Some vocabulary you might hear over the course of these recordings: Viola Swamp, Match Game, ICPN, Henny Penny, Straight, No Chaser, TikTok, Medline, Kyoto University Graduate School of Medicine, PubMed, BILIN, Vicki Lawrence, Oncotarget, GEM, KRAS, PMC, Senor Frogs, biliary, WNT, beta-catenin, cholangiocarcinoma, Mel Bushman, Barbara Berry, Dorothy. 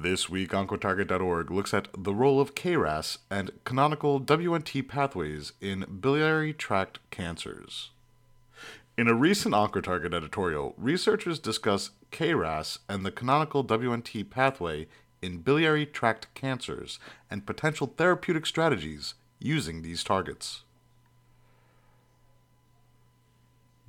This week, Oncotarget.org looks at the role of KRAS and canonical WNT pathways in biliary tract cancers. In a recent Oncotarget editorial, researchers discuss KRAS and the canonical WNT pathway in biliary tract cancers and potential therapeutic strategies using these targets.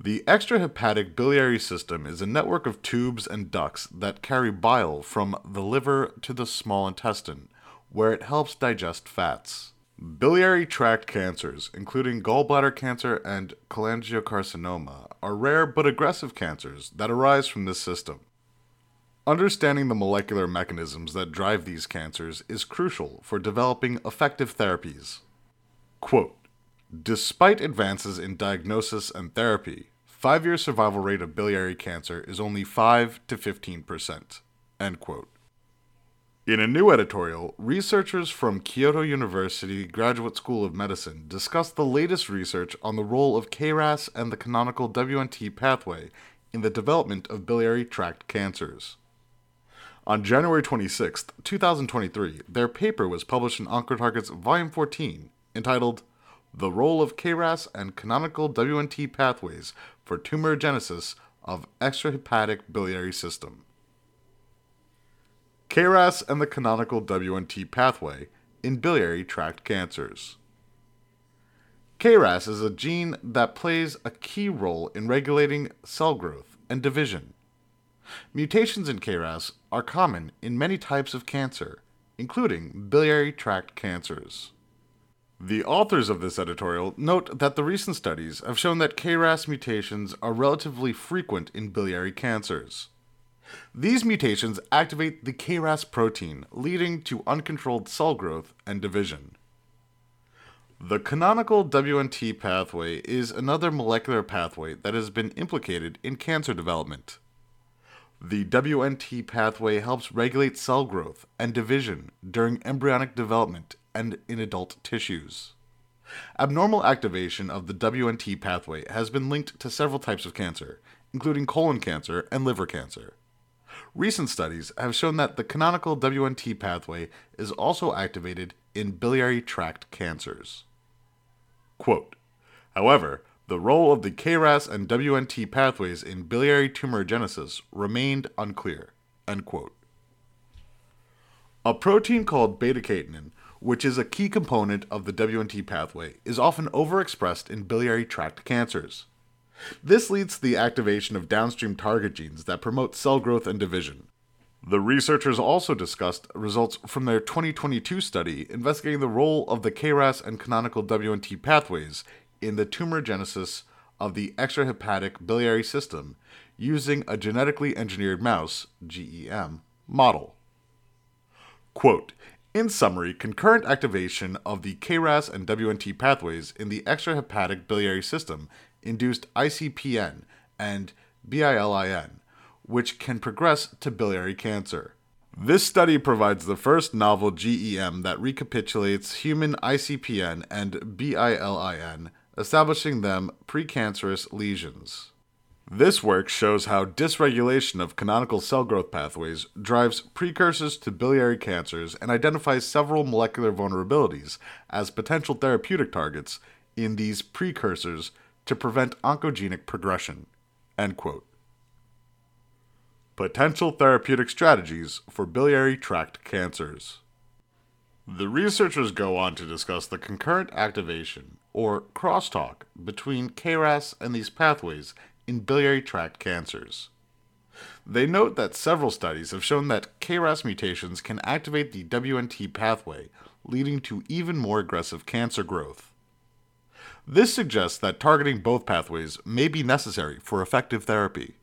The extrahepatic biliary system is a network of tubes and ducts that carry bile from the liver to the small intestine, where it helps digest fats. Biliary tract cancers, including gallbladder cancer and cholangiocarcinoma, are rare but aggressive cancers that arise from this system. Understanding the molecular mechanisms that drive these cancers is crucial for developing effective therapies. Quote, "Despite advances in diagnosis and therapy, 5-year survival rate of biliary cancer is only 5 to 15%. End quote. In a new editorial, researchers from Kyoto University Graduate School of Medicine discussed the latest research on the role of KRAS and the canonical WNT pathway in the development of biliary tract cancers. On January 26, 2023, their paper was published in Oncotarget's Volume 14, entitled The Role of KRAS and Canonical WNT Pathways for Tumorigenesis of Extrahepatic Biliary System. KRAS and the Canonical WNT Pathway in Biliary Tract Cancers. KRAS is a gene that plays a key role in regulating cell growth and division. Mutations in KRAS are common in many types of cancer, including biliary tract cancers. The authors of this editorial note that the recent studies have shown that KRAS mutations are relatively frequent in biliary cancers. These mutations activate the KRAS protein, leading to uncontrolled cell growth and division. The canonical WNT pathway is another molecular pathway that has been implicated in cancer development. The WNT pathway helps regulate cell growth and division during embryonic development and in adult tissues. Abnormal activation of the WNT pathway has been linked to several types of cancer, including colon cancer and liver cancer. Recent studies have shown that the canonical WNT pathway is also activated in biliary tract cancers. Quote, "However, the role of the KRAS and WNT pathways in biliary tumorigenesis remained unclear." End quote. A protein called beta-catenin, which is a key component of the WNT pathway, is often overexpressed in biliary tract cancers. This leads to the activation of downstream target genes that promote cell growth and division. The researchers also discussed results from their 2022 study investigating the role of the KRAS and canonical WNT pathways in the tumorigenesis of the extrahepatic biliary system using a genetically engineered mouse (GEM) model. Quote, "In summary, concurrent activation of the KRAS and WNT pathways in the extrahepatic biliary system induced ICPN and BILIN, which can progress to biliary cancer. This study provides the first novel GEM that recapitulates human ICPN and BILIN, establishing them precancerous lesions. This work shows how dysregulation of canonical cell growth pathways drives precursors to biliary cancers and identifies several molecular vulnerabilities as potential therapeutic targets in these precursors to prevent oncogenic progression." End quote. Potential therapeutic strategies for biliary tract cancers. The researchers go on to discuss the concurrent activation, or crosstalk, between KRAS and these pathways in biliary tract cancers. They note that several studies have shown that KRAS mutations can activate the WNT pathway, leading to even more aggressive cancer growth. This suggests that targeting both pathways may be necessary for effective therapy.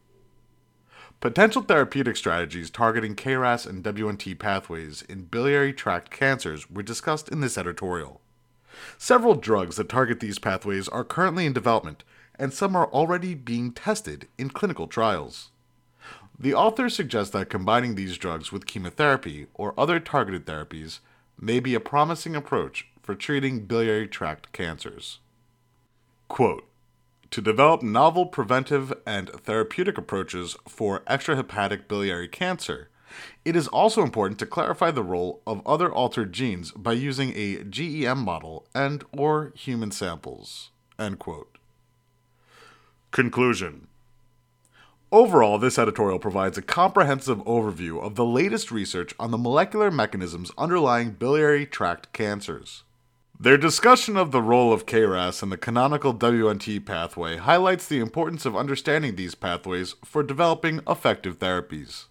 Potential therapeutic strategies targeting KRAS and WNT pathways in biliary tract cancers were discussed in this editorial. Several drugs that target these pathways are currently in development, and some are already being tested in clinical trials. The authors suggest that combining these drugs with chemotherapy or other targeted therapies may be a promising approach for treating biliary tract cancers. Quote, "To develop novel preventive and therapeutic approaches for extrahepatic biliary cancer, It is also important to clarify the role of other altered genes by using a GEM model and/or human samples." End quote. Conclusion. Overall, this editorial provides a comprehensive overview of the latest research on the molecular mechanisms underlying biliary tract cancers. Their discussion of the role of KRAS in the canonical WNT pathway highlights the importance of understanding these pathways for developing effective therapies.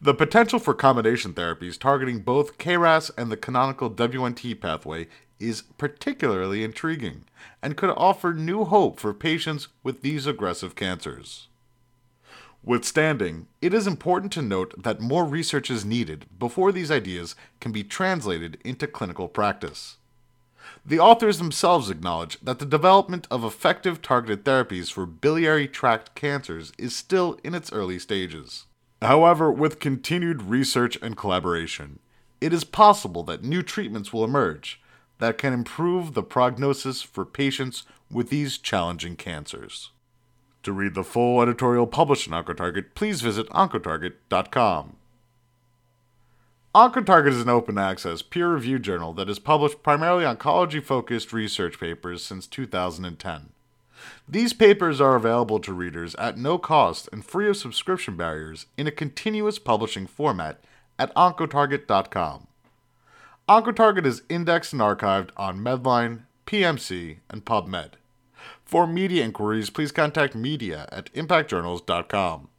The potential for combination therapies targeting both KRAS and the canonical WNT pathway is particularly intriguing and could offer new hope for patients with these aggressive cancers. Withstanding, it is important to note that more research is needed before these ideas can be translated into clinical practice. The authors themselves acknowledge that the development of effective targeted therapies for biliary tract cancers is still in its early stages. However, with continued research and collaboration, it is possible that new treatments will emerge that can improve the prognosis for patients with these challenging cancers. To read the full editorial published in Oncotarget, please visit Oncotarget.com. Oncotarget is an open-access, peer-reviewed journal that has published primarily oncology-focused research papers since 2010. These papers are available to readers at no cost and free of subscription barriers in a continuous publishing format at Oncotarget.com. Oncotarget is indexed and archived on Medline, PMC, and PubMed. For media inquiries, please contact media@impactjournals.com.